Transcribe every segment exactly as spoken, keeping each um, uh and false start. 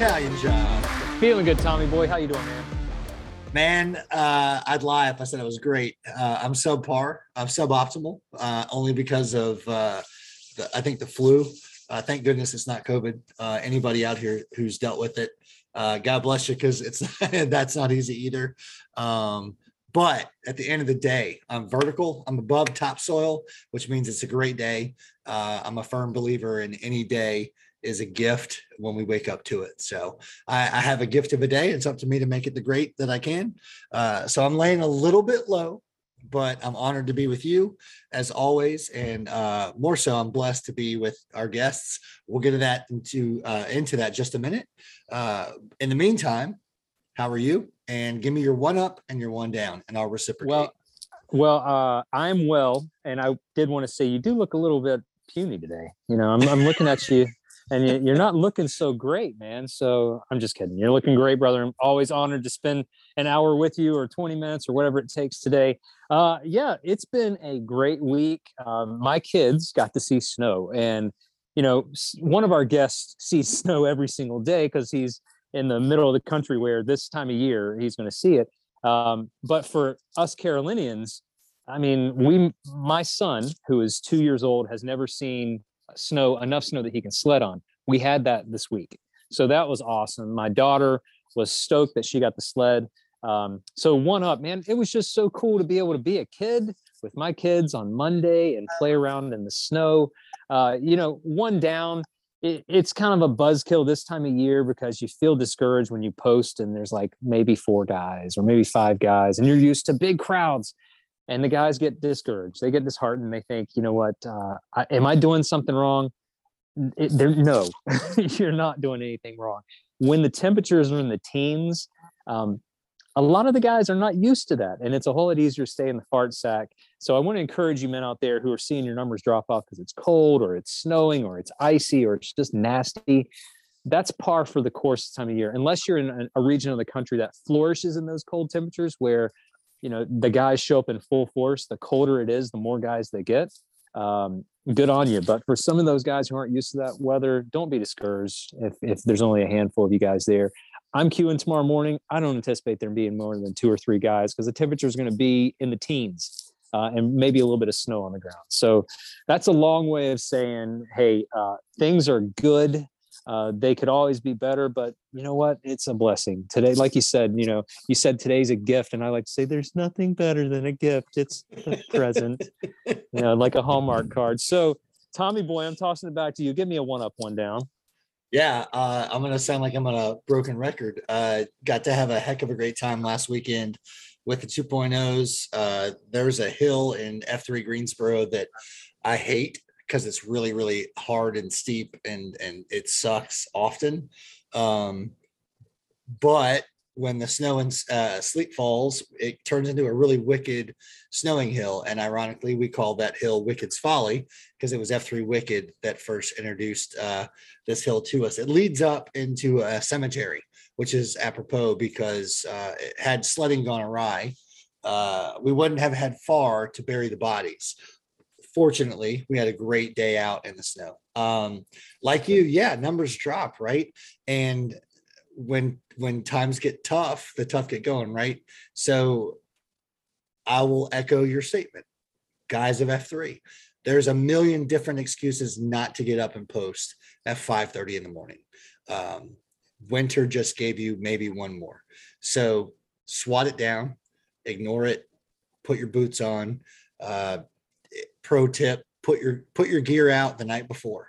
Italian Job. Feeling good, Tommy Boy. How you doing, man? Man, uh, I'd lie if I said it was great. Uh, I'm subpar. I'm suboptimal, uh, only because of, uh, the, I think, the flu. Uh, thank goodness it's not COVID. Uh, anybody out here who's dealt with it, uh, God bless you, because it's that's not easy either. Um, but at the end of the day, I'm vertical. I'm above topsoil, which means it's a great day. Uh, I'm a firm believer in any day is a gift when we wake up to it. So I, I have a gift of a day. It's up to me to make it the great that I can. Uh, so I'm laying a little bit low, but I'm honored to be with you as always. And uh, more so, I'm blessed to be with our guests. We'll get to that into, uh, into that just a minute. Uh, in the meantime, how are you? And give me your one up and your one down and I'll reciprocate. Well, well uh, I'm well. And I did want to say, you do look a little bit puny today. You know, I'm, I'm looking at you. And you're not looking so great, man. So I'm just kidding. You're looking great, brother. I'm always honored to spend an hour with you or twenty minutes or whatever it takes today. Uh, yeah, it's been a great week. Um, my kids got to see snow. And, you know, one of our guests sees snow every single day because he's in the middle of the country where this time of year he's going to see it. Um, but for us Carolinians, I mean, we, my son, who is two years old, has never seen snow, enough snow that he can sled on. We had that this week, so that was awesome. My daughter was stoked that she got the sled. Um, so one up, man. It was just so cool to be able to be a kid with my kids on Monday and play around in the snow. Uh, you know, one down, it, it's kind of a buzzkill this time of year because you feel discouraged when you post and there's like maybe four guys or maybe five guys and you're used to big crowds. And the guys get discouraged. They get disheartened. They think, you know what, uh, I, am I doing something wrong? It, no, you're not doing anything wrong. When the temperatures are in the teens, um, a lot of the guys are not used to that. And it's a whole lot easier to stay in the fart sack. So I want to encourage you men out there who are seeing your numbers drop off because it's cold or it's snowing or it's icy or it's just nasty. That's par for the course time of year. Unless you're in a region of the country that flourishes in those cold temperatures where, you know, the guys show up in full force. The colder it is, the more guys they get. Um, good on you. But for some of those guys who aren't used to that weather, don't be discouraged if, if there's only a handful of you guys there. I'm queuing tomorrow morning. I don't anticipate there being more than two or three guys because the temperature is going to be in the teens uh, and maybe a little bit of snow on the ground. So that's a long way of saying, hey, uh, things are good. Uh, they could always be better, but you know what? It's a blessing today. Like you said, you know, you said today's a gift, and I like to say there's nothing better than a gift. It's a present, you know, like a Hallmark card. So, Tommy Boy, I'm tossing it back to you. Give me a one up, one down. Yeah, uh, I'm going to sound like I'm on a broken record. Uh, got to have a heck of a great time last weekend with the two point ohs. Uh, there's a hill in F three Greensboro that I hate, because it's really, really hard and steep and, and it sucks often. Um, but when the snow and uh, sleet falls, it turns into a really wicked snowing hill. And ironically, we call that hill Wicked's Folly because it was F three Wicked that first introduced uh, this hill to us. It leads up into a cemetery, which is apropos because uh, it had sledding gone awry, uh, we wouldn't have had far to bury the bodies. Fortunately, we had a great day out in the snow. Um, like you, yeah, numbers drop, right? And when when times get tough, the tough get going, right? So I will echo your statement. Guys of F three, there's a million different excuses not to get up and post at five thirty in the morning. Um, winter just gave you maybe one more. So swat it down, ignore it, put your boots on, uh, pro tip, put your put your gear out the night before,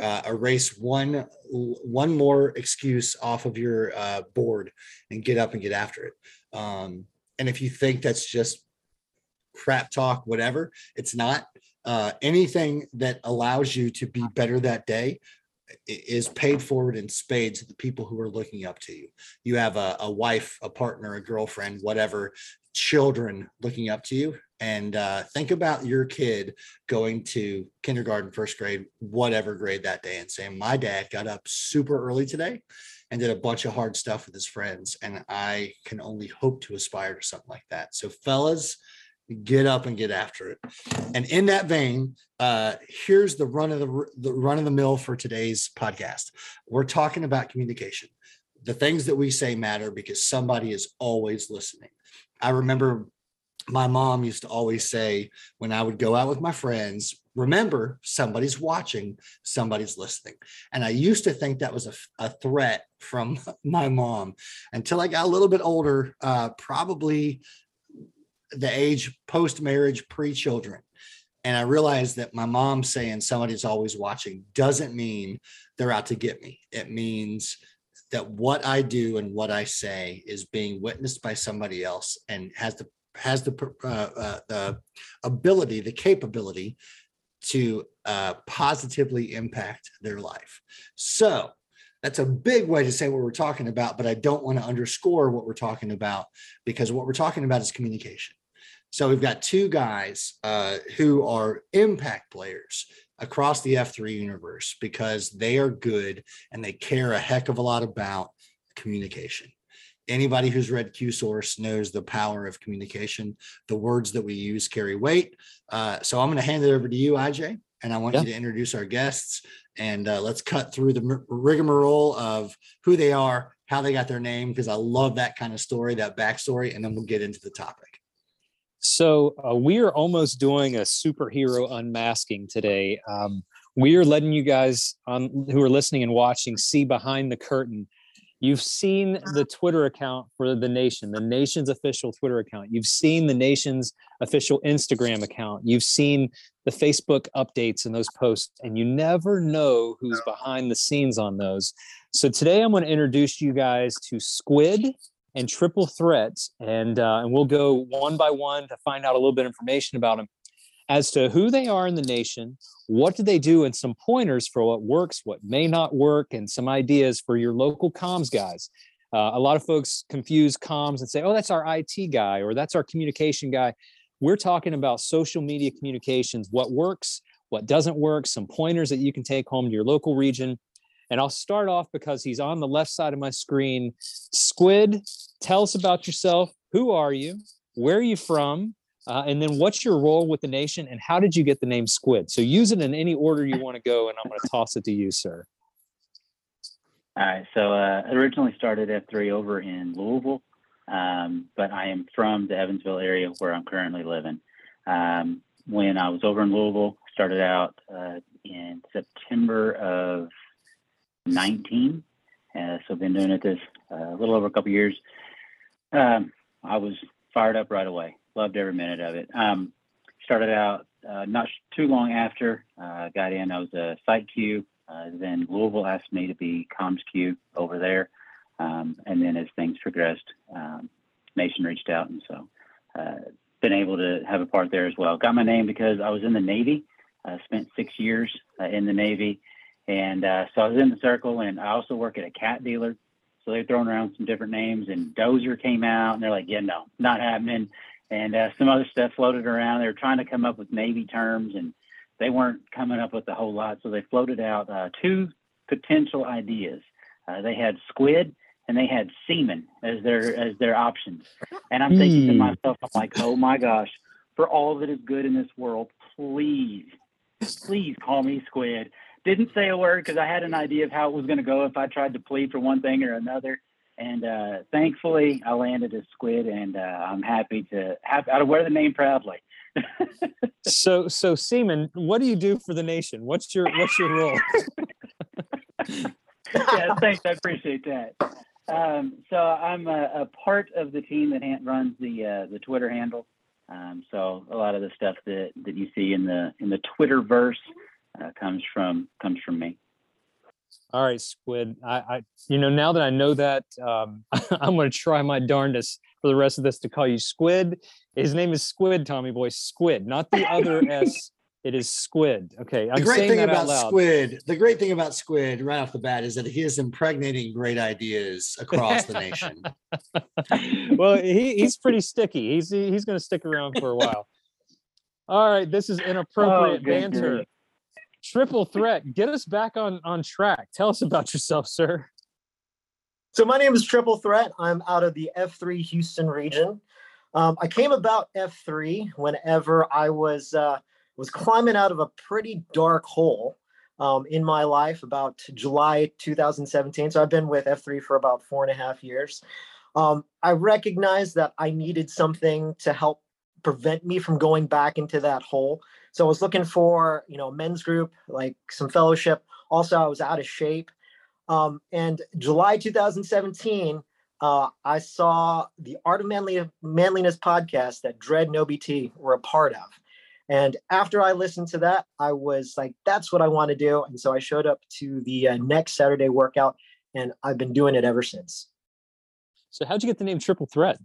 uh, erase one one more excuse off of your uh, board and get up and get after it. Um, and if you think that's just crap talk, whatever, it's not. Uh, anything that allows you to be better that day is paid forward in spades to the people who are looking up to you. You have a, a wife, a partner, a girlfriend, whatever, children looking up to you. And uh, think about your kid going to kindergarten, first grade, whatever grade that day and saying, my dad got up super early today and did a bunch of hard stuff with his friends. And I can only hope to aspire to something like that. So fellas, get up and get after it. And in that vein, uh, here's the run of the, the run of the mill for today's podcast. We're talking about communication. the things that we say matter because somebody is always listening. I remember my mom used to always say when I would go out with my friends, remember, somebody's watching, somebody's listening. And I used to think that was a, a threat from my mom until I got a little bit older, uh, probably the age post-marriage, pre-children. And I realized that my mom saying somebody's always watching doesn't mean they're out to get me. It means that what I do and what I say is being witnessed by somebody else and has the has the uh, uh, uh, ability, the capability to uh, positively impact their life. So that's a big way to say what we're talking about, but I don't want to underscore what we're talking about because what we're talking about is communication. So we've got two guys uh, who are impact players across the F three universe because they are good and they care a heck of a lot about communication. Anybody who's read QSource knows the power of communication. The words that we use carry weight. Uh, so I'm going to hand it over to you, I J, and I want yeah. you to introduce our guests and uh, let's cut through the rigmarole of who they are, how they got their name, because I love that kind of story, that backstory, and then we'll get into the topic. So uh, we are almost doing a superhero unmasking today. Um, we are letting you guys on who are listening and watching see behind the curtain. You've seen the Twitter account for the Nation, the Nation's official Twitter account. You've seen the Nation's official Instagram account. You've seen the Facebook updates and those posts, and you never know who's behind the scenes on those. So today I'm going to introduce you guys to Squid and Triple Threat, and uh, and we'll go one by one to find out a little bit of information about them as to who they are in the Nation, what do they do, and some pointers for what works, what may not work, and some ideas for your local comms guys. Uh, a lot of folks confuse comms and say, oh, that's our I T guy, or that's our communication guy. We're talking about social media communications, what works, what doesn't work, some pointers that you can take home to your local region. And I'll start off because he's on the left side of my screen. Squid, tell us about yourself. Who are you? Where are you from? Uh, and then what's your role with the Nation and how did you get the name Squid? So use it in any order you want to go and I'm going to toss it to you, sir. All right. So uh, originally started F three over in Louisville, um, but I am from the Evansville area where I'm currently living. Um, when I was over in Louisville, started out uh, in September of nineteen. Uh, so been doing it this a uh, little over a couple years. Um, I was fired up right away. Loved every minute of it. Um, started out uh, not too long after I uh, got in. I was a site Q. Uh, then Louisville asked me to be comms Q over there. Um, and then as things progressed, um, Mason reached out. And so uh, been able to have a part there as well. Got my name because I was in the Navy. Uh, spent six years uh, in the Navy. And uh, so I was in the circle. And I also work at a cat dealer. So they're throwing around some different names. And Dozer came out. And they're like, yeah, no, not happening. And uh, some other stuff floated around. They were trying to come up with Navy terms, and they weren't coming up with a whole lot. So they floated out uh, two potential ideas. Uh, they had squid and they had semen as their as their options. And I'm thinking mm. to myself, I'm like, oh my gosh, for all that is good in this world, please, please call me Squid. Didn't say a word because I had an idea of how it was going to go if I tried to plead for one thing or another. And uh, thankfully, I landed as Squid, and uh, I'm happy to have, I wear the name proudly. so, so Seaman, what do you do for the Nation? What's your What's your role? Yeah, thanks. I appreciate that. Um, so, I'm a, a part of the team that hand, runs the uh, the Twitter handle. Um, so, a lot of the stuff that, that you see in the in the Twitterverse uh, comes from comes from me. All right, Squid. I, I, you know, now that I know that, um, I'm going to try my darndest for the rest of this to call you Squid. His name is Squid, Tommy Boy. Squid, not the other S. It is Squid. Okay, I'm the great saying thing that about out loud. Squid. The great thing about Squid, right off the bat, is that he is impregnating great ideas across the Nation. Well, he, he's pretty sticky. He's he's going to stick around for a while. All right, this is inappropriate oh, banter. Goodness. Triple Threat, get us back on, on track. Tell us about yourself, sir. So my name is Triple Threat. I'm out of the F three Houston region. Um, I came about F three whenever I was uh, was climbing out of a pretty dark hole. um, in my life about July two thousand seventeen. So I've been with F three for about four and a half years. Um, I recognized that I needed something to help prevent me from going back into that hole. So I was looking for, you know, men's group, like some fellowship. Also, I was out of shape. Um, and July two thousand seventeen, uh, I saw the Art of Manly- Manliness podcast that Dread and O B T were a part of. And after I listened to that, I was like, that's what I want to do. And so I showed up to the uh, next Saturday workout, and I've been doing it ever since. So how'd you get the name Triple Threat?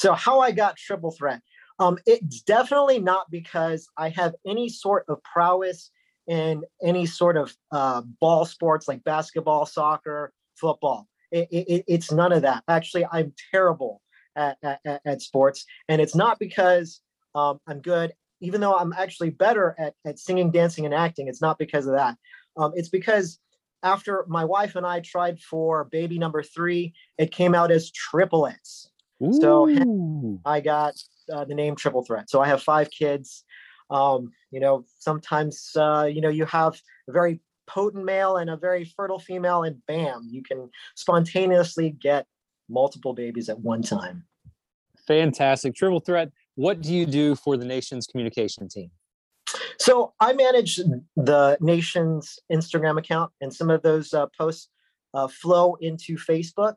So how I got Triple Threat. Um, it's definitely not because I have any sort of prowess in any sort of uh, ball sports like basketball, soccer, football. It, it, it's none of that. Actually, I'm terrible at, at, at sports. And it's not because um, I'm good, even though I'm actually better at, at singing, dancing, and acting. It's not because of that. Um, it's because after my wife and I tried for baby number three, it came out as triplets. Ooh. So I got Uh, the name Triple Threat. So I have five kids. Um, you know, sometimes, uh, you know, you have a very potent male and a very fertile female, and bam, you can spontaneously get multiple babies at one time. Fantastic. Triple Threat, what do you do for the nation's communication team? So I manage the nation's Instagram account, and some of those uh, posts uh, flow into Facebook.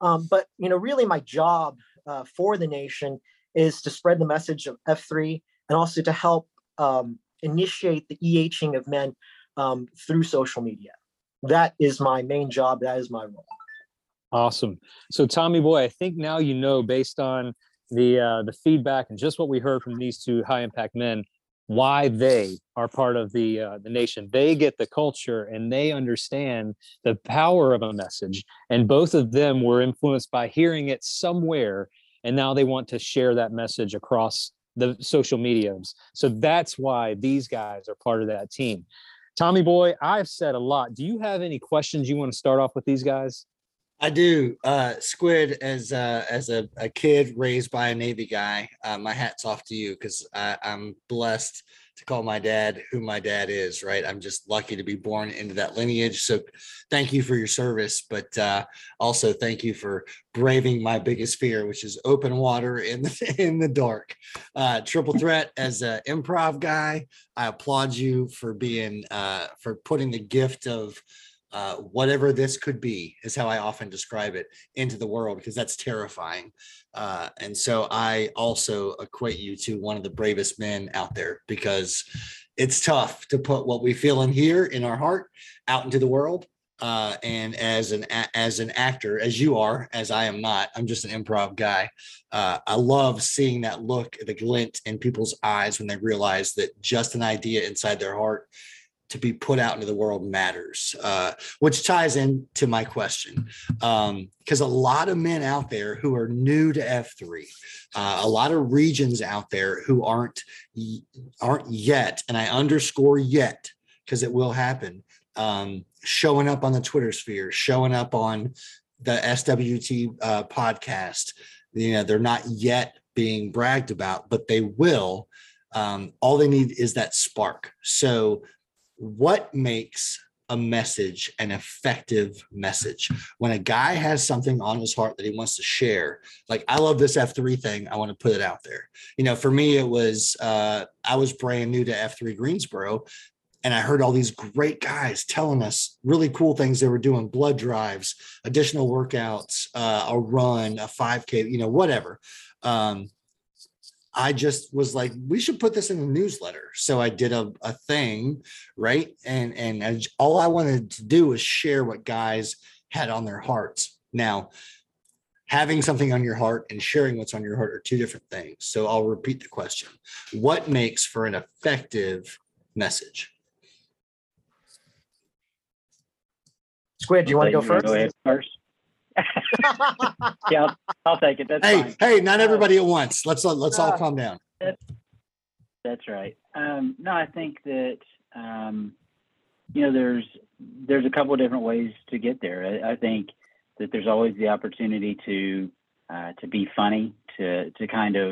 Um, but, you know, really my job uh, for the nation is to spread the message of F three and also to help um, initiate the e-aching of men um, through social media. That is my main job. That is my role. Awesome. So Tommy Boy, I think now you know, based on the uh, the feedback and just what we heard from these two high-impact men, why they are part of the uh, the nation. They get the culture and they understand the power of a message. And both of them were influenced by hearing it somewhere, and now they want to share that message across the social mediums. So that's why these guys are part of that team. Tommy Boy, I've said a lot. Do you have any questions you want to start off with these guys? I do. Uh, Squid, as uh, as a, a kid raised by a Navy guy, uh, my hat's off to you, because I'm blessed to call my dad who my dad is, right? I'm just lucky to be born into that lineage. So thank you for your service, but uh, also thank you for braving my biggest fear, which is open water in the, in the dark. Uh, Triple Threat, as an improv guy, I applaud you for being uh, for putting the gift of Uh, whatever this could be, is how I often describe it, into the world, because that's terrifying. Uh, and so I also equate you to one of the bravest men out there, because it's tough to put what we feel in here in our heart out into the world. Uh, and as an as an actor, as you are, as I am not, I'm just an improv guy. Uh, I love seeing that look, the glint in people's eyes when they realize that just an idea inside their heart to be put out into the world matters, uh, which ties into my question. Um, because a lot of men out there who are new to F three, uh, a lot of regions out there who aren't, aren't yet, and I underscore yet, because it will happen, um, showing up on the Twitter sphere, showing up on the S W T uh, podcast. You know, they're not yet being bragged about, but they will. Um, all they need is that spark. So what makes a message an effective message? When a guy has something on his heart that he wants to share, like, I love this F three thing, I want to put it out there. You know, for me, it was, uh, I was brand new to F three Greensboro, and I heard all these great guys telling us really cool things they were doing, blood drives, additional workouts, uh, a run, a five K, you know, whatever. Um, I just was like, we should put this in the newsletter. So I did a, a thing, right? And and I, all I wanted to do was share what guys had on their hearts. Now, having something on your heart and sharing what's on your heart are two different things. So I'll repeat the question. What makes for an effective message? Squid, do you want to go first? Go ahead first. yeah, I'll, I'll take it. That's hey, fine. hey, not everybody at once. Let's let's all uh, calm down. That's, that's right. Um, no, I think that um, you know, there's there's a couple of different ways to get there. I, I think that there's always the opportunity to uh, to be funny, to to kind of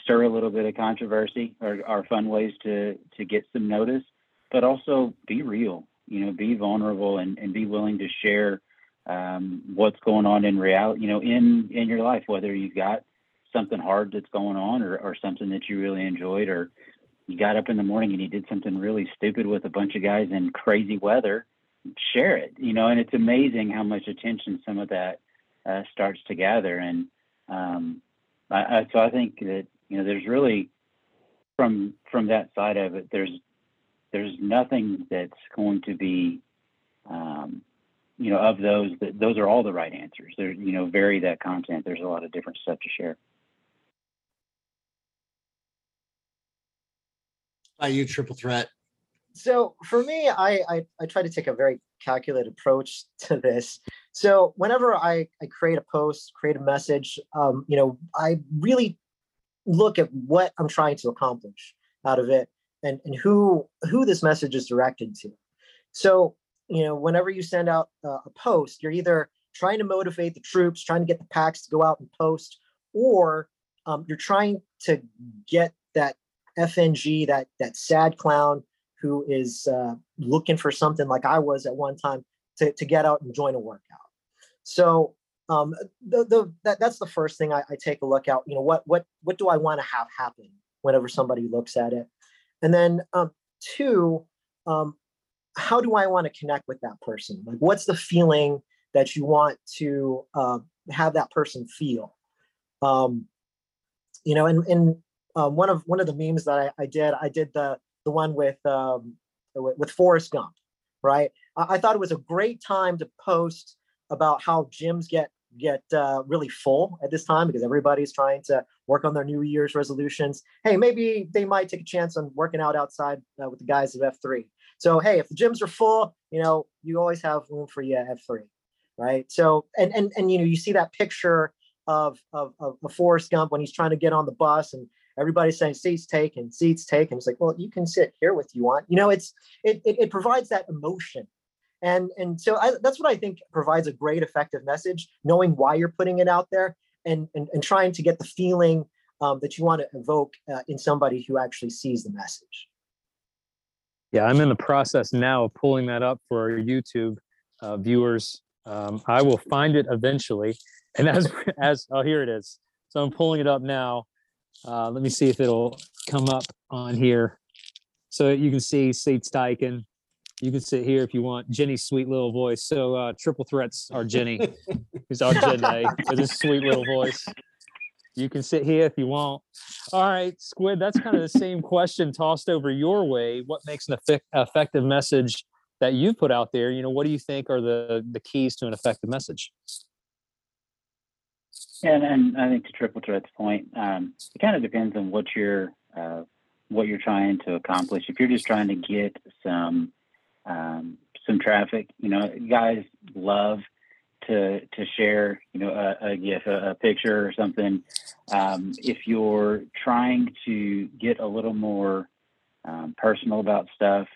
stir a little bit of controversy, or, or fun ways to to get some notice. but also be real, you know, be vulnerable and, and be willing to share um, what's going on in reality, you know, in, in your life, whether you've got something hard that's going on or, or something that you really enjoyed, or you got up in the morning and you did something really stupid with a bunch of guys in crazy weather, share it, you know, and it's amazing how much attention some of that uh, starts to gather. And um, I, I, so I think that, you know, there's really, from, from that side of it, there's, there's nothing that's going to be, um, you know, of those, that those are all the right answers. There, you know, vary that content. There's a lot of different stuff to share. Are you Triple Threat? So for me, I, I, I try to take a very calculated approach to this. So whenever I, I create a post, create a message, um, you know, I really look at what I'm trying to accomplish out of it. And, and who who this message is directed to. So, you know, whenever you send out uh, a post, you're either trying to motivate the troops, trying to get the packs to go out and post, or um, you're trying to get that F N G, that that sad clown who is uh, looking for something like I was at one time to, to get out and join a workout. So um, the, the, that, that's the first thing I, I take a look at. You know, what what what do I want to have happen whenever somebody looks at it? And then um, two, um, how do I want to connect with that person? Like, what's the feeling that you want to uh, have that person feel? Um, you know, and, and uh, one of one of the memes that I, I did, I did the the one with um, with, with Forrest Gump, right? I, I thought it was a great time to post about how gyms get get uh, really full at this time because everybody's trying to work on their New Year's resolutions. Hey, maybe they might take a chance on working out outside uh, with the guys of F three. So, hey, if the gyms are full, you know, you always have room for you at F three, right? So, and, and, and, you know, you see that picture of, of, of Forrest Gump when he's trying to get on the bus and everybody's saying seats taken, seats taken. It's like, well, you can sit here with you want, you know, it's, it, it, it provides that emotion. And, and so I, that's what I think provides a great effective message, knowing why you're putting it out there and, and, and trying to get the feeling um, that you want to evoke uh, in somebody who actually sees the message. Yeah, I'm in the process now of pulling that up for our YouTube uh, viewers. Um, I will find it eventually. And as, as oh, here it is. So I'm pulling it up now. Uh, let me see if it'll come up on here. So you can see seats taken. You can sit here if you want. Jenny's sweet little voice. So uh, Triple Threat's our Jenny. Who's our Jenny with his sweet little voice. You can sit here if you want. All right, Squid, that's kind of the same question tossed over your way. What makes an eff- effective message that you put out there? You know, what do you think are the, the keys to an effective message? And, and I think to Triple Threat's point, um, it kind of depends on what you're, uh, what you're trying to accomplish. If you're just trying to get some... Um, some traffic, you know, guys love to to share, you know, a, a GIF, a, a picture or something. Um, if you're trying to get a little more um, personal about stuff,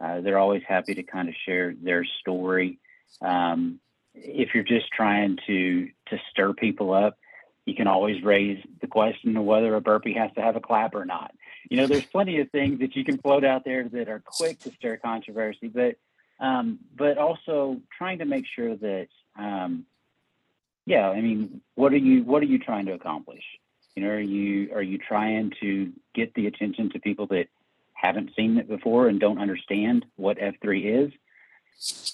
uh, they're always happy to kind of share their story. Um, if you're just trying to to stir people up, you can always raise the question of whether a burpee has to have a clap or not. You know, there's plenty of things that you can float out there that are quick to stir controversy, but um, but also trying to make sure that, um, yeah, I mean, what are you what are you trying to accomplish? You know, are you are you trying to get the attention to people that haven't seen it before and don't understand what F three is?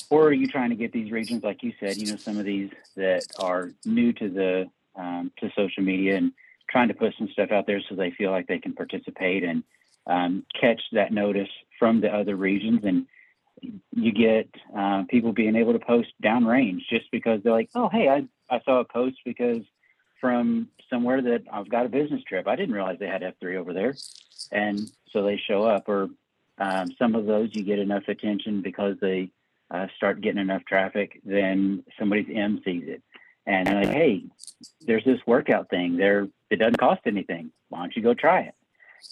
Or are you trying to get these regions, like you said, you know, some of these that are new to the Um, to social media and trying to put some stuff out there so they feel like they can participate and um, catch that notice from the other regions. And you get uh, people being able to post downrange just because they're like, oh, hey, I, I saw a post because from somewhere that I've got a business trip. I didn't realize they had F three over there. And so they show up, or um, some of those you get enough attention because they uh, start getting enough traffic, then somebody's M sees it. And like, hey, there's this workout thing there. It doesn't cost anything. Why don't you go try it?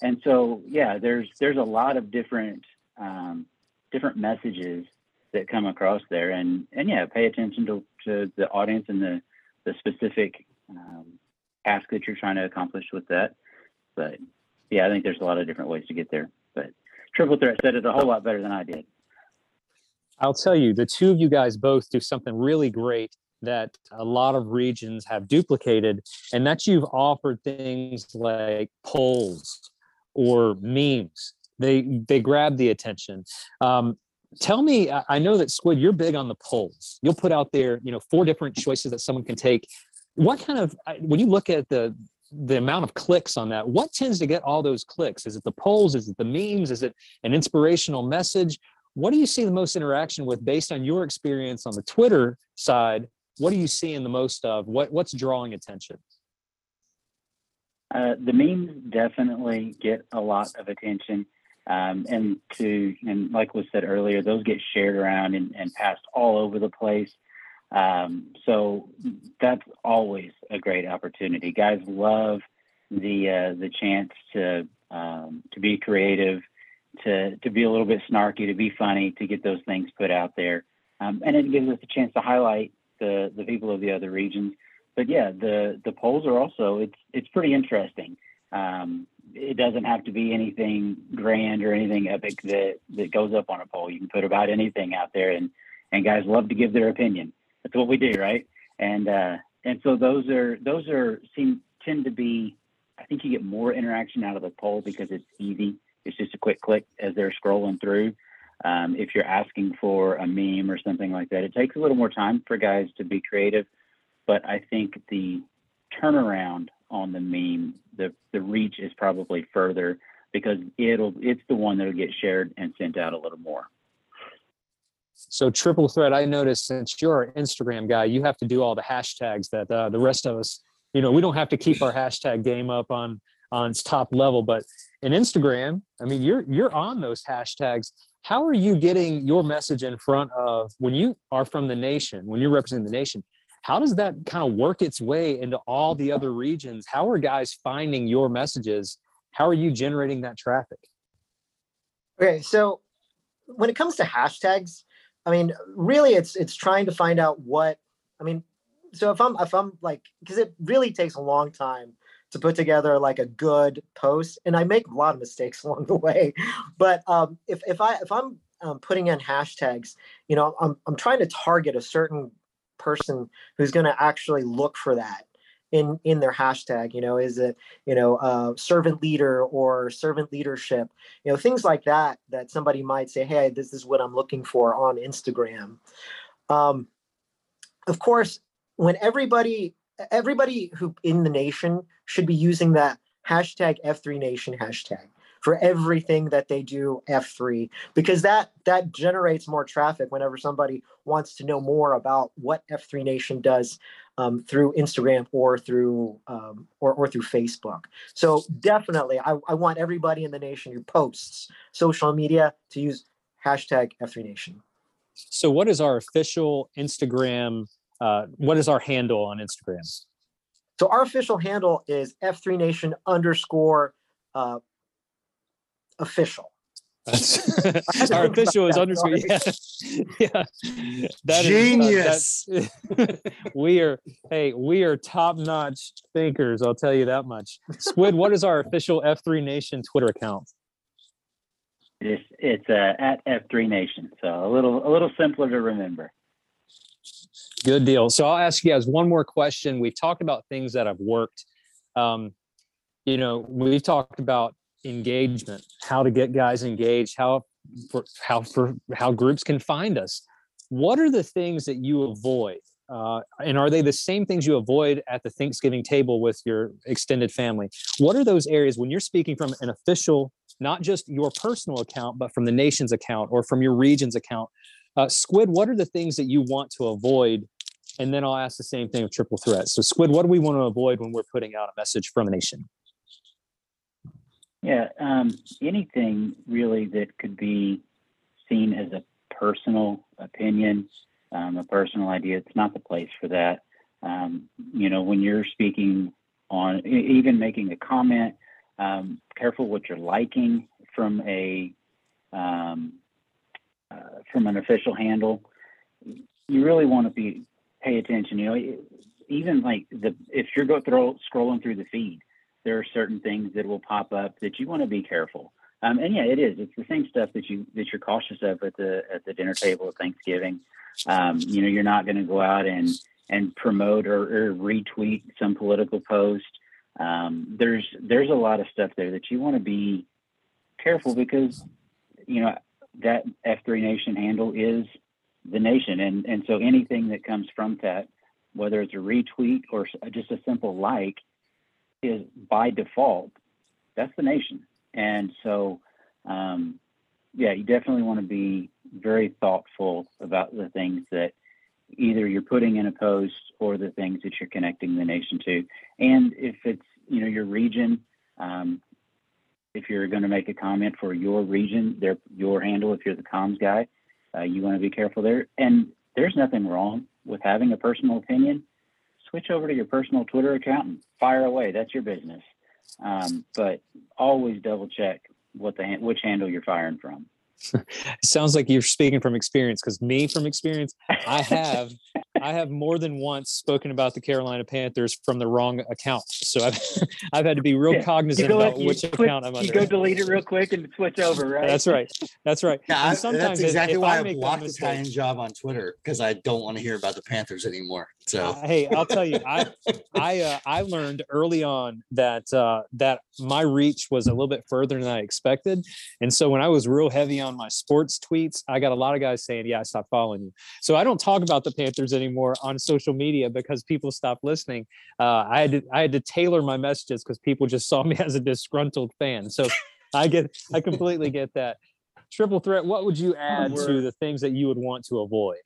And so, yeah, there's there's a lot of different um, different messages that come across there. And, and yeah, pay attention to, to the audience and the, the specific um, task that you're trying to accomplish with that. But yeah, I think there's a lot of different ways to get there. But Triple Threat said it a whole lot better than I did. I'll tell you, the two of you guys both do something really great that a lot of regions have duplicated, and that you've offered things like polls or memes. They they grab the attention. Um, tell me, I know that Squid, you're big on the polls. You'll put out there, you know, four different choices that someone can take. What kind of, when you look at the the amount of clicks on that, what tends to get all those clicks? Is it the polls? Is it the memes? Is it an inspirational message? What do you see the most interaction with based on your experience on the Twitter side? What are you seeing the most of? What what's drawing attention? Uh, the memes definitely get a lot of attention. Um, and to and like was said earlier, those get shared around and, and passed all over the place. Um, so that's always a great opportunity. Guys love the uh, the chance to um, to be creative, to to be a little bit snarky, to be funny, to get those things put out there, um, and it gives us a chance to highlight the the people of the other regions. But yeah, the the polls are also it's it's pretty interesting. Um, it doesn't have to be anything grand or anything epic that, that goes up on a poll. You can put about anything out there, and, and guys love to give their opinion. That's what we do, right? And, uh, and so those are, those are seem tend to be, I think you get more interaction out of the poll because it's easy. It's just a quick click as they're scrolling through. Um, if you're asking for a meme or something like that, it takes a little more time for guys to be creative, but I think the turnaround on the meme, the the reach is probably further because it'll it's the one that'll get shared and sent out a little more. So Triple Threat, I noticed since you're an Instagram guy, you have to do all the hashtags that uh, the rest of us, you know, we don't have to keep our hashtag game up on on its top level, but in Instagram, I mean, you're you're on those hashtags. How are you getting your message in front of, when you are from the nation, when you're representing the nation, how does that kind of work its way into all the other regions? How are guys finding your messages? How are you generating that traffic? Okay, so when it comes to hashtags, I mean, really it's it's trying to find out what, I mean, so if I'm, if I'm like, because it really takes a long time to put together like a good post, and I make a lot of mistakes along the way, but um, if, if, I, if I'm um, putting in hashtags, you know, I'm, I'm trying to target a certain person who's going to actually look for that in in their hashtag. You know, is it, you know, uh servant leader or servant leadership, you know, things like that, that somebody might say, hey, this is what I'm looking for on Instagram. Um of course, when everybody everybody who in the nation should be using that hashtag F three Nation hashtag for everything that they do F three, because that that generates more traffic whenever somebody wants to know more about what F three Nation does um, through Instagram or through um, or, or through Facebook. So definitely, I, I want everybody in the nation who posts social media to use hashtag F three Nation. So what is our official Instagram, uh, what is our handle on Instagram? So our official handle is F three Nation underscore uh, official. Our official is underscore. Yeah. Yeah. That genius. Is, uh, we are, hey, we are top-notch thinkers, I'll tell you that much. Squid, what is our official F three Nation Twitter account? It's it's uh, at F three Nation, so a little a little simpler to remember. Good deal. So I'll ask you guys one more question. We've talked about things that have worked. Um, you know, we've talked about engagement, how to get guys engaged, how for, how for how groups can find us. What are the things that you avoid, uh and are they the same things you avoid at the Thanksgiving table with your extended family? What are those areas when you're speaking from an official, not just your personal account, but from the nation's account or from your region's account? uh Squid, what are the things that you want to avoid? And then I'll ask the same thing of Triple Threat. So Squid, what do we want to avoid when we're putting out a message from the nation? Yeah, um, anything really that could be seen as a personal opinion, um, a personal idea, it's not the place for that. Um, you know, when you're speaking on, even making a comment, um, careful what you're liking from a, um, uh, from an official handle. You really want to be, pay attention, you know, even like the, if you're go throw, scrolling through the feed, there are certain things that will pop up that you want to be careful. Um, and yeah, it is. It's the same stuff that you that you're cautious of at the at the dinner table at Thanksgiving. Um, you know, you're not going to go out and and promote or, or retweet some political post. Um, there's there's a lot of stuff there that you want to be careful, because you know that F three Nation handle is the nation, and and so anything that comes from that, whether it's a retweet or just a simple like, is by default that's the nation. And so, um, yeah, you definitely want to be very thoughtful about the things that either you're putting in a post or the things that you're connecting the nation to. And if it's, you know, your region, um, if you're going to make a comment for your region, their, your handle, if you're the comms guy, uh, you want to be careful there. And there's nothing wrong with having a personal opinion. Switch over to your personal Twitter account and fire away. That's your business. Um, but always double check what the hand, which handle you're firing from. Sounds like you're speaking from experience, because me from experience, I have I have more than once spoken about the Carolina Panthers from the wrong account. So I've I've had to be real yeah. cognizant about like, which quit, account I'm under. You go delete it real quick and switch over, right? That's right. That's right. No, and sometimes that's exactly if, why if I, I blocked the Italian Job on Twitter, because I don't want to hear about the Panthers anymore. So uh, hey, I'll tell you, I I uh, I learned early on that uh, that my reach was a little bit further than I expected, and so when I was real heavy on my sports tweets, I got a lot of guys saying, "Yeah, I stopped following you." So I don't talk about the Panthers anymore on social media because people stopped listening. Uh, I had to, I had to tailor my messages because people just saw me as a disgruntled fan. So I get, I completely get that. Triple Threat, what would you add to the things that you would want to avoid?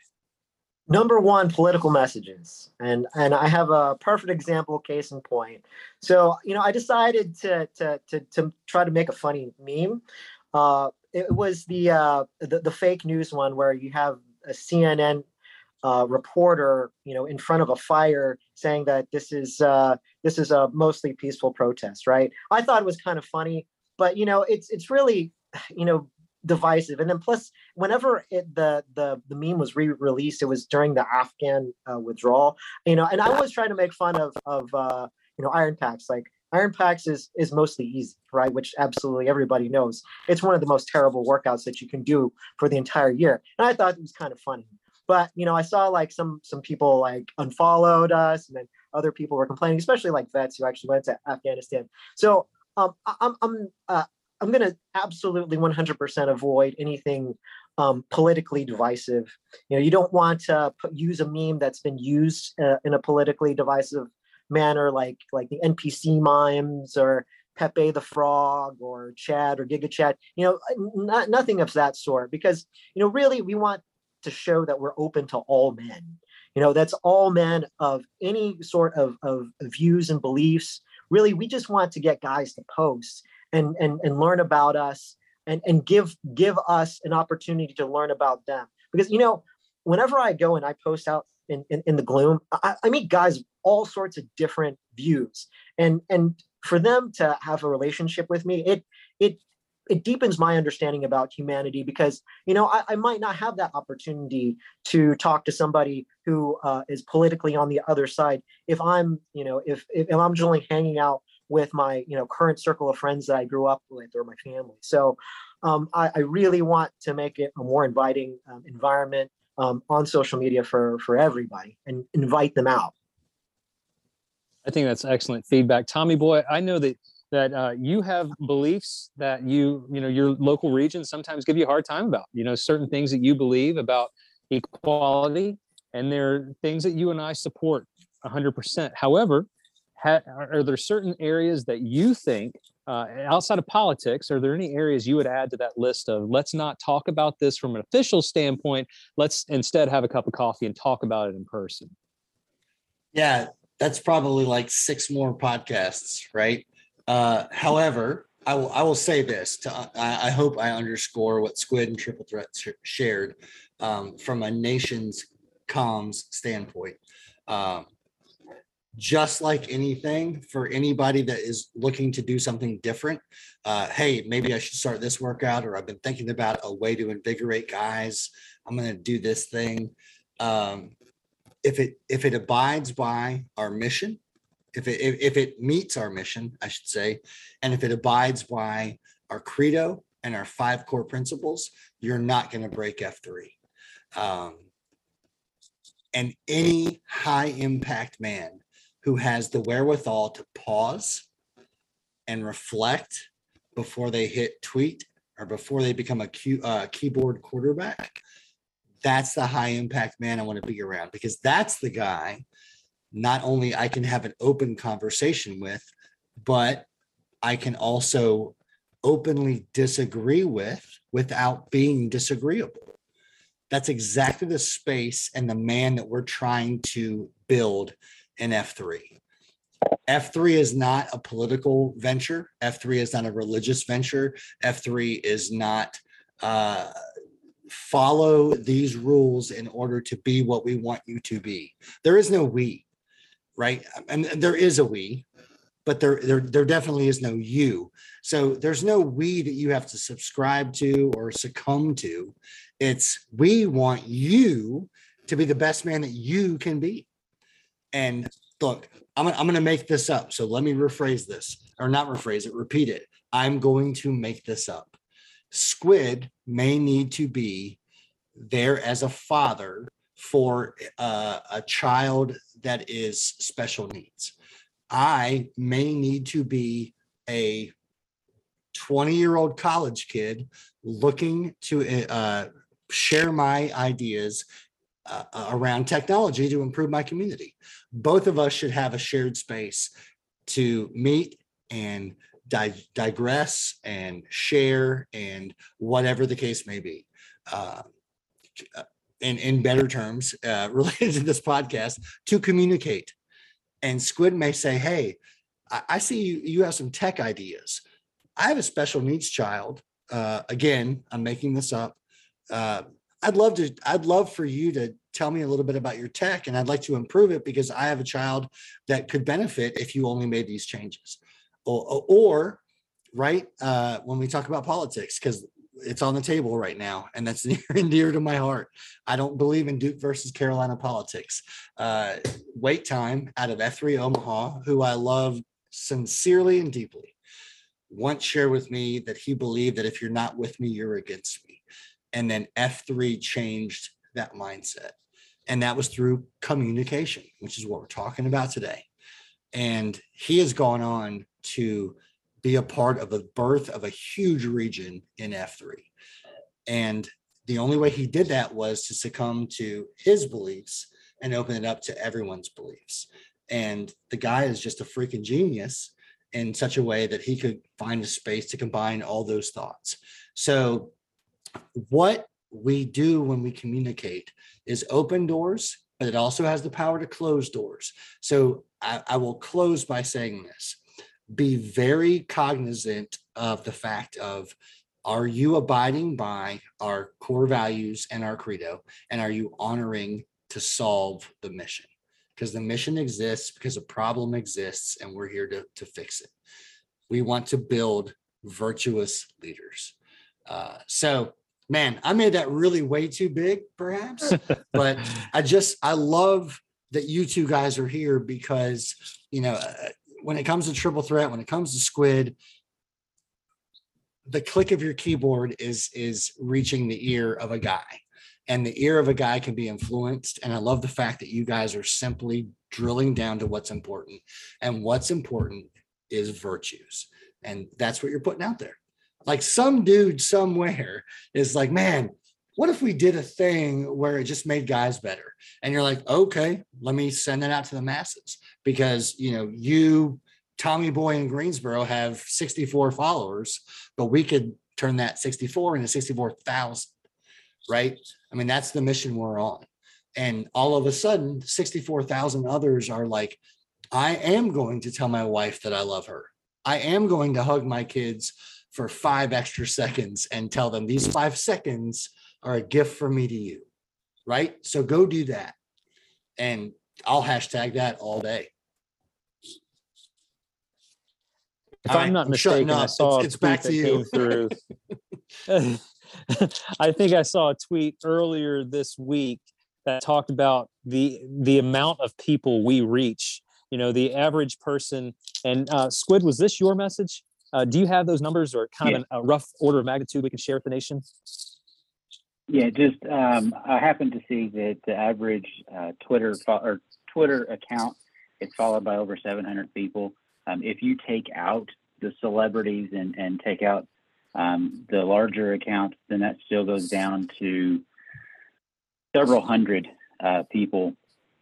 Number one, political messages. And and I have a perfect example, case in point. So, you know, I decided to to to, to try to make a funny meme. Uh, it was the, uh, the the fake news one where you have a C N N Uh, reporter, you know, in front of a fire saying that this is uh, this is a mostly peaceful protest, right? I thought it was kind of funny, but you know, it's it's really, you know, divisive. And then plus, whenever it, the the the meme was re-released, it was during the Afghan uh, withdrawal, you know. And I was trying to make fun of of uh, you know, Iron Pax, like Iron Pax is is mostly easy, right? Which absolutely everybody knows. It's one of the most terrible workouts that you can do for the entire year. And I thought it was kind of funny. But, you know, I saw like some some people like unfollowed us, and then other people were complaining, especially like vets who actually went to Afghanistan. So um, I'm I'm uh, I'm going to absolutely one hundred percent avoid anything um, politically divisive. You know, you don't want to put, use a meme that's been used uh, in a politically divisive manner, like like the N P C mimes or Pepe the Frog or Chad or Giga Chad. You know, not, nothing of that sort, because, you know, really we want to show that we're open to all men. You know, that's all men of any sort of, of views and beliefs. Really, we just want to get guys to post and and, and learn about us and, and give give us an opportunity to learn about them. Because, you know, whenever I go and I post out in, in, in the gloom, I, I meet guys of all sorts of different views. And and for them to have a relationship with me, it it it deepens my understanding about humanity, because, you know, I, I might not have that opportunity to talk to somebody who uh, is politically on the other side. If I'm, you know, if, if I'm just only hanging out with my, you know, current circle of friends that I grew up with or my family. So um, I, I really want to make it a more inviting um, environment um, on social media for, for everybody, and invite them out. I think that's excellent feedback. Tommy Boy, I know that that uh, you have beliefs that you, you know, your local region sometimes give you a hard time about, you know, certain things that you believe about equality, and there are things that you and I support one hundred percent. However, ha- are there certain areas that you think, uh, outside of politics, are there any areas you would add to that list of, let's not talk about this from an official standpoint, let's instead have a cup of coffee and talk about it in person? Yeah, that's probably like six more podcasts, right? Uh, however, I will, I will say this to, I, I hope I underscore what Squid and Triple Threat sh- shared, um, from a nation's comms standpoint, um, just like anything, for anybody that is looking to do something different, uh, hey, maybe I should start this workout, or I've been thinking about a way to invigorate guys. I'm going to do this thing. Um, if it, if it abides by our mission, If it if it meets our mission, I should say, and if it abides by our credo and our five core principles, you're not going to break F three. Um, and any high impact man who has the wherewithal to pause and reflect before they hit tweet or before they become a key, uh, keyboard quarterback, that's the high impact man I want to be around, because that's the guy not only I can have an open conversation with, but I can also openly disagree with without being disagreeable. That's exactly the space and the man that we're trying to build in F three. F three is not a political venture. F three is not a religious venture. F three is not uh, follow these rules in order to be what we want you to be. There is no we, right? And there is a we, but there, there, there definitely is no you. So there's no we that you have to subscribe to or succumb to. It's we want you to be the best man that you can be. And look, I'm, I'm going to make this up. So let me rephrase this, or not rephrase it, repeat it. I'm going to make this up. Squid may need to be there as a father for uh, a child that is special needs. I may need to be a twenty-year-old college kid looking to uh, share my ideas uh, around technology to improve my community. Both of us should have a shared space to meet and dig- digress and share and whatever the case may be. Uh, in, in better terms, uh, related to this podcast, to communicate. And Squid may say, hey, I see you, you have some tech ideas. I have a special needs child. Uh, again, I'm making this up. Uh, I'd love to, I'd love for you to tell me a little bit about your tech, and I'd like to improve it because I have a child that could benefit if you only made these changes. Or, or right, uh, when we talk about politics, because it's on the table right now, and that's near and dear to my heart. I don't believe in Duke versus Carolina politics. Uh, wait time out of F three Omaha, who I love sincerely and deeply, once shared with me that he believed that if you're not with me, you're against me. And then F three changed that mindset. And that was through communication, which is what we're talking about today. And he has gone on to be a part of the birth of a huge region in F three. And the only way he did that was to succumb to his beliefs and open it up to everyone's beliefs. And the guy is just a freaking genius in such a way that he could find a space to combine all those thoughts. So what we do when we communicate is open doors, but it also has the power to close doors. So I, I will close by saying this. Be very cognizant of the fact of, are you abiding by our core values and our credo? And are you honoring to solve the mission? Because the mission exists, because a problem exists, and we're here to, to fix it. We want to build virtuous leaders. Uh, so, man, I made that really way too big, perhaps. But I just, I love that you two guys are here because, you know, uh, when it comes to Triple Threat, when it comes to Squid, the click of your keyboard is, is reaching the ear of a guy, and the ear of a guy can be influenced. And I love the fact that you guys are simply drilling down to what's important, and what's important is virtues. And that's what you're putting out there. Like, some dude somewhere is like, man, what if we did a thing where it just made guys better? And you're like, okay, let me send that out to the masses. Because, you know, you, Tommy Boy in Greensboro, have sixty-four followers, but we could turn that sixty-four into sixty-four thousand, right? I mean, that's the mission we're on. And all of a sudden, sixty-four thousand others are like, I am going to tell my wife that I love her. I am going to hug my kids for five extra seconds and tell them these five seconds are a gift from me to you, right? So go do that. And I'll hashtag that all day. If I'm not mistaken, I saw it's, it's back to you. I think I saw a tweet earlier this week that talked about the the amount of people we reach. You know, the average person. And uh, Squid, was this your message? Uh, do you have those numbers or kind yeah. of an, a rough order of magnitude we can share with the nation? Yeah, just um, I happened to see that the average uh, Twitter fo- or Twitter account is followed by over seven hundred people. Um, if you take out the celebrities and, and take out um, the larger accounts, then that still goes down to several hundred uh, people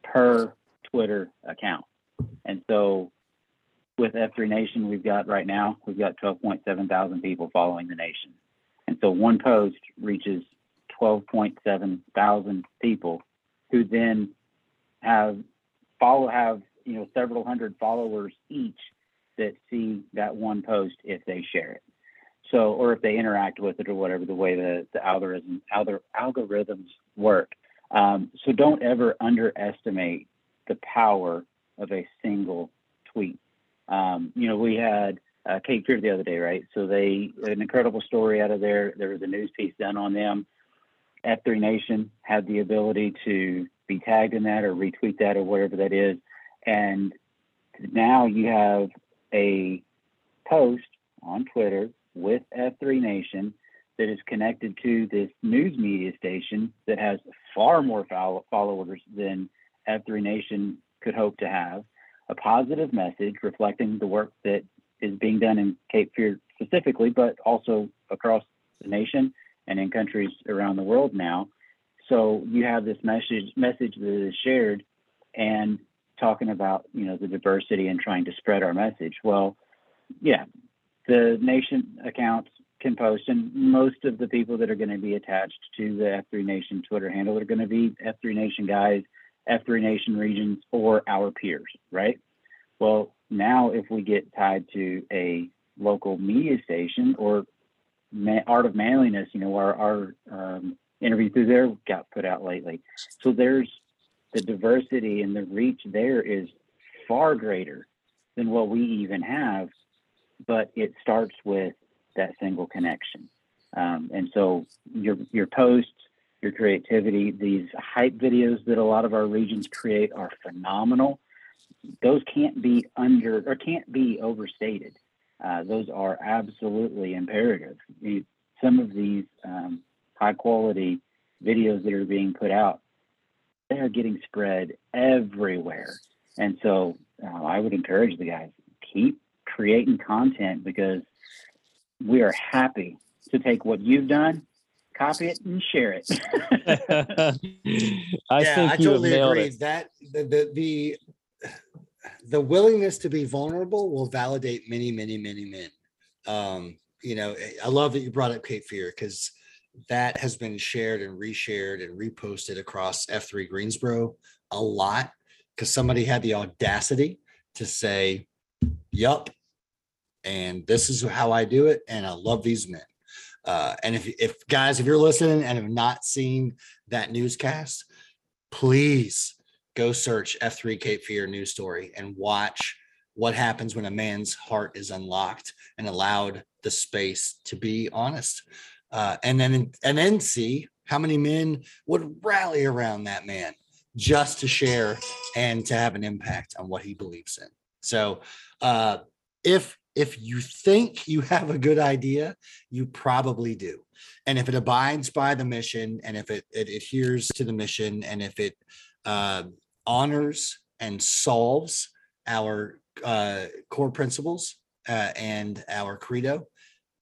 per Twitter account. And so with F three Nation, we've got right now, we've got twelve point seven thousand people following the nation. And so one post reaches twelve point seven thousand people who then have follow have you know several hundred followers each that see that one post if they share it, so or if they interact with it or whatever the way the, the algorithm algor, algorithms work. Um, so don't ever underestimate the power of a single tweet. Um, you know we had uh, Cape Fear the other day, right? So they an incredible story out of there. There was a news piece done on them. F three Nation had the ability to be tagged in that or retweet that or whatever that is. And now you have a post on Twitter with F three Nation that is connected to this news media station that has far more followers than F three Nation could hope to have, a positive message reflecting the work that is being done in Cape Fear specifically, but also across the nation and in countries around the world now. So you have this message message that is shared and talking about, you know, the diversity and trying to spread our message. Well, yeah, the nation accounts can post, and most of the people that are going to be attached to the F three Nation Twitter handle are going to be F three Nation guys, F three Nation regions, or our peers, right? Well, now if we get tied to a local media station or Art of Manliness, you know, our, our um, interview through there got put out lately. So there's the diversity and the reach there is far greater than what we even have, but it starts with that single connection. Um, and so your, your posts, your creativity, these hype videos that a lot of our regions create are phenomenal. Those can't be under or can't be overstated. Uh, those are absolutely imperative. You, some of these um, high-quality videos that are being put out, they are getting spread everywhere. And so uh, I would encourage the guys, keep creating content, because we are happy to take what you've done, copy it, and share it. I yeah, think I you totally have nailed agree. It. That, the, the, the The willingness to be vulnerable will validate many, many, many men. Um, you know, I love that you brought up Cape Fear, because that has been shared and reshared and reposted across F three Greensboro a lot, because somebody had the audacity to say, yup, and this is how I do it, and I love these men. Uh, and if, if guys, if you're listening and have not seen that newscast, please go search F three Cape Fear news story and watch what happens when a man's heart is unlocked and allowed the space to be honest. Uh, and then, and then see how many men would rally around that man just to share and to have an impact on what he believes in. So uh, if, if you think you have a good idea, you probably do. And if it abides by the mission, and if it, it adheres to the mission, and if it, uh, honors and solves our uh, core principles uh, and our credo,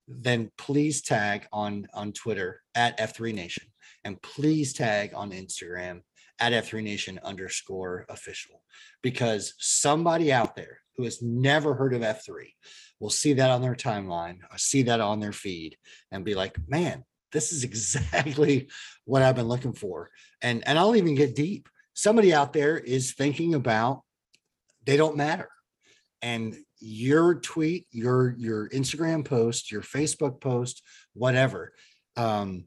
then please tag on, on Twitter at F three Nation, and please tag on Instagram at F three Nation underscore official, because somebody out there who has never heard of F three will see that on their timeline, or see that on their feed, and be like, man, this is exactly what I've been looking for. And, and I'll even get deep. Somebody out there is thinking about they don't matter, and your tweet, your your Instagram post, your Facebook post, whatever, um,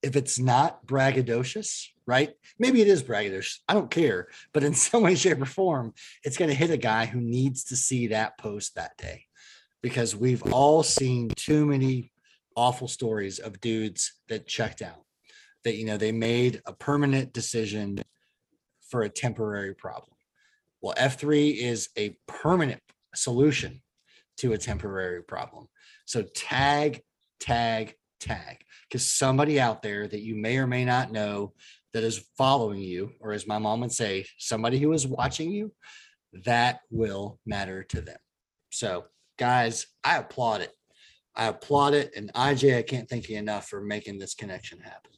if it's not braggadocious, right? Maybe it is braggadocious, I don't care, but in some way, shape, or form, it's going to hit a guy who needs to see that post that day, because we've all seen too many awful stories of dudes that checked out. That, you know, they made a permanent decision for a temporary problem. Well, F three is a permanent solution to a temporary problem. So tag, tag, tag, because somebody out there that you may or may not know that is following you, or as my mom would say, somebody who is watching you, that will matter to them. So guys, I applaud it. I applaud it. And I J, I can't thank you enough for making this connection happen.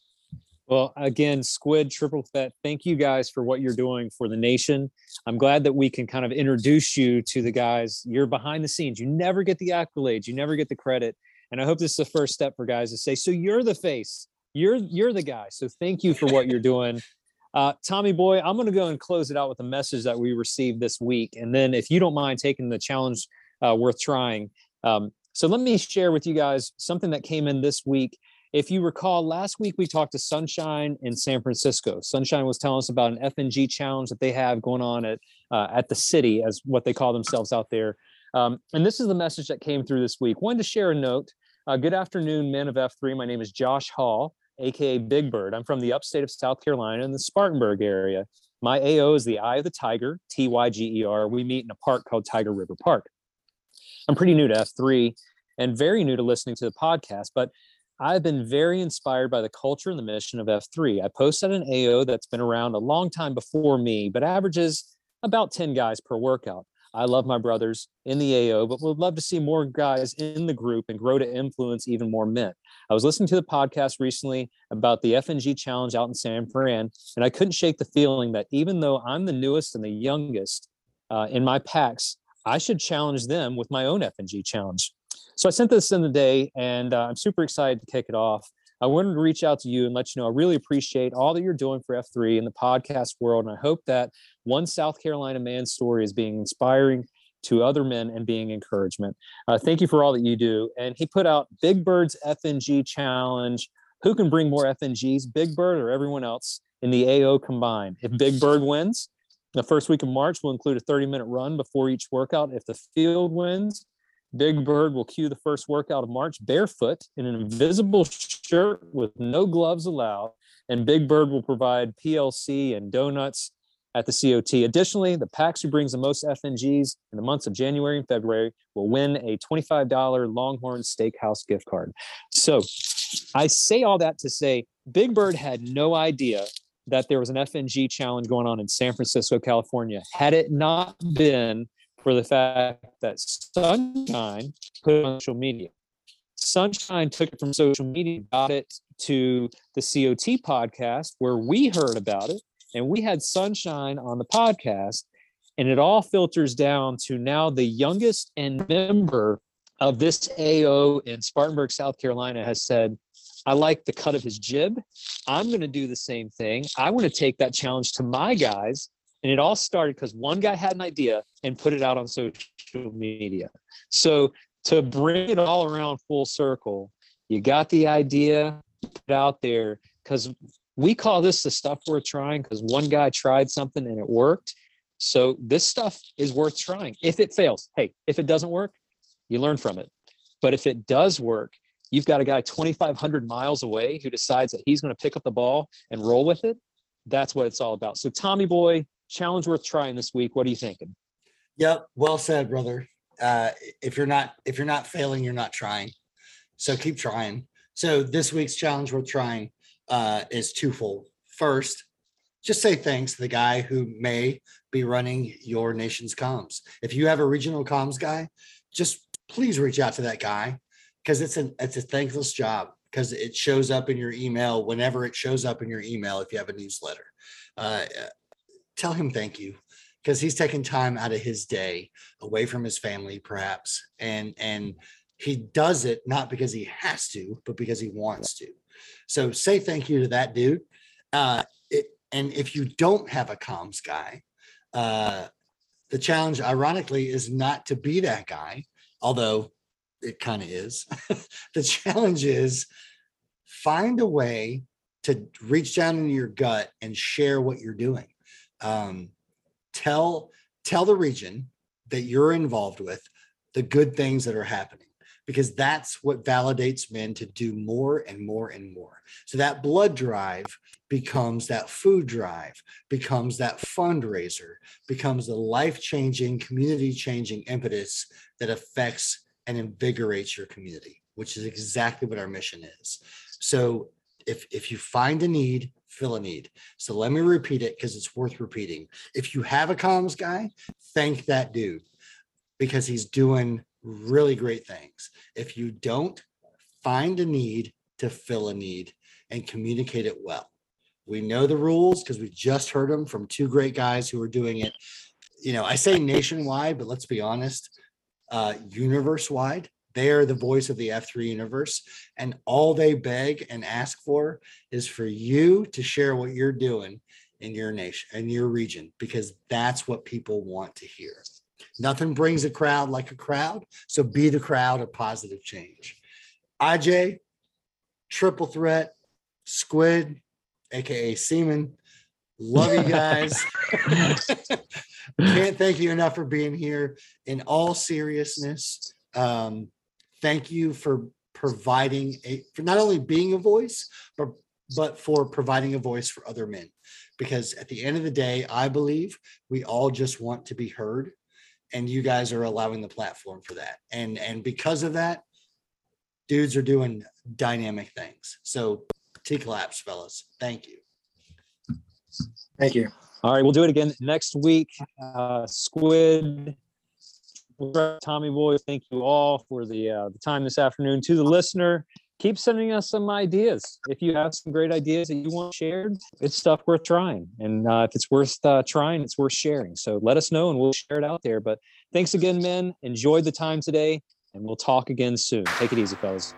Well, again, Squid, Triple Threat, thank you guys for what you're doing for the nation. I'm glad that we can kind of introduce you to the guys. You're behind the scenes. You never get the accolades. You never get the credit. And I hope this is the first step for guys to say, so you're the face. You're you're the guy. So thank you for what you're doing. Uh, Tommy Boy, I'm going to go and close it out with a message that we received this week. And then if you don't mind taking the challenge uh, worth trying. Um, so let me share with you guys something that came in this week. If you recall, last week we talked to Sunshine in San Francisco. Sunshine was telling us about an F N G challenge that they have going on at uh, at the city, as what they call themselves out there. Um, and this is the message that came through this week. Wanted to share a note. Uh, good afternoon, men of F three. My name is Josh Hall, A K A Big Bird. I'm from the upstate of South Carolina in the Spartanburg area. My A O is the Eye of the Tiger, T Y G E R. We meet in a park called Tiger River Park. I'm pretty new to F three and very new to listening to the podcast, but I've been very inspired by the culture and the mission of F three. I posted an A O that's been around a long time before me, but averages about ten guys per workout. I love my brothers in the A O, but would love to see more guys in the group and grow to influence even more men. I was listening to the podcast recently about the F N G challenge out in San Fran, and I couldn't shake the feeling that even though I'm the newest and the youngest uh, in my packs, I should challenge them with my own F N G challenge. So I sent this in the day, and uh, I'm super excited to kick it off. I wanted to reach out to you and let you know I really appreciate all that you're doing for F three in the podcast world, and I hope that one South Carolina man's story is being inspiring to other men and being encouragement. Uh, thank you for all that you do. And he put out Big Bird's F N G challenge. Who can bring more F N Gs, Big Bird or everyone else in the A O combined? If Big Bird wins, the first week of March will include a thirty-minute run before each workout. If the field wins, Big Bird will cue the first workout of March barefoot in an invisible shirt with no gloves allowed, and Big Bird will provide P L C and donuts at the C O T. Additionally, the packs who brings the most F N Gs in the months of January and February will win a twenty-five dollars Longhorn Steakhouse gift card. So I say all that to say Big Bird had no idea that there was an F N G challenge going on in San Francisco, California. Had it not been for the fact that Sunshine put it on social media. Sunshine took it from social media, got it to the C O T podcast where we heard about it, and we had Sunshine on the podcast, and it all filters down to now the youngest and member of this A O in Spartanburg, South Carolina has said, I like the cut of his jib. I'm going to do the same thing. I want to take that challenge to my guys. And it all started because one guy had an idea and put it out on social media. So to bring it all around full circle, you got the idea, put it out there, because we call this the stuff worth trying because one guy tried something and it worked. So this stuff is worth trying. If it fails, hey, if it doesn't work, you learn from it. But if it does work, you've got a guy twenty-five hundred miles away who decides that he's going to pick up the ball and roll with it. That's what it's all about. So Tommy Boy, challenge worth trying this week. What are you thinking? Yep. Well said, brother. Uh, if you're not, if you're not failing, you're not trying. So keep trying. So this week's challenge worth trying uh, is twofold. First, just say thanks to the guy who may be running your nation's comms. If you have a regional comms guy, just please reach out to that guy because it's an, it's a thankless job because it shows up in your email whenever it shows up in your email. If you have a newsletter, uh, tell him thank you because he's taking time out of his day away from his family, perhaps. And, and he does it not because he has to, but because he wants to. So say thank you to that dude. Uh, it, and if you don't have a comms guy, uh, the challenge, ironically, is not to be that guy, although it kind of is. The challenge is find a way to reach down into your gut and share what you're doing. Um, tell, tell the region that you're involved with the good things that are happening. because that's what validates men to do more and more and more. So that blood drive becomes that food drive, becomes that fundraiser, becomes the life-changing, community-changing impetus that affects and invigorates your community, which is exactly what our mission is. So if, if you find a need, fill a need. So let me repeat it because it's worth repeating. If you have a comms guy, thank that dude because he's doing really great things. If you don't, find a need to fill a need and communicate it well. We know the rules because we just heard them from two great guys who are doing it. You know, I say nationwide, but let's be honest, uh, universe-wide. They are the voice of the F three universe, and all they beg and ask for is for you to share what you're doing in your nation, in your region, because that's what people want to hear. Nothing brings a crowd like a crowd, so be the crowd of positive change. I J, Triple Threat, Squid, aka Seaman, love you guys. Can't thank you enough for being here. In all seriousness, um, thank you for providing a, for not only being a voice, but, but for providing a voice for other men. Because at the end of the day, I believe we all just want to be heard, and you guys are allowing the platform for that. And, and because of that, dudes are doing dynamic things. So T-claps, fellas. Thank you. Thank you. All right. We'll do it again next week. Uh, Squid, Tommy Boy, thank you all for the uh, the time this afternoon. To the listener, keep sending us some ideas. If you have some great ideas that you want shared, it's stuff worth trying. And uh, if it's worth uh, trying, it's worth sharing. So let us know and we'll share it out there. But thanks again, men. Enjoy the time today, and we'll talk again soon. Take it easy, fellas.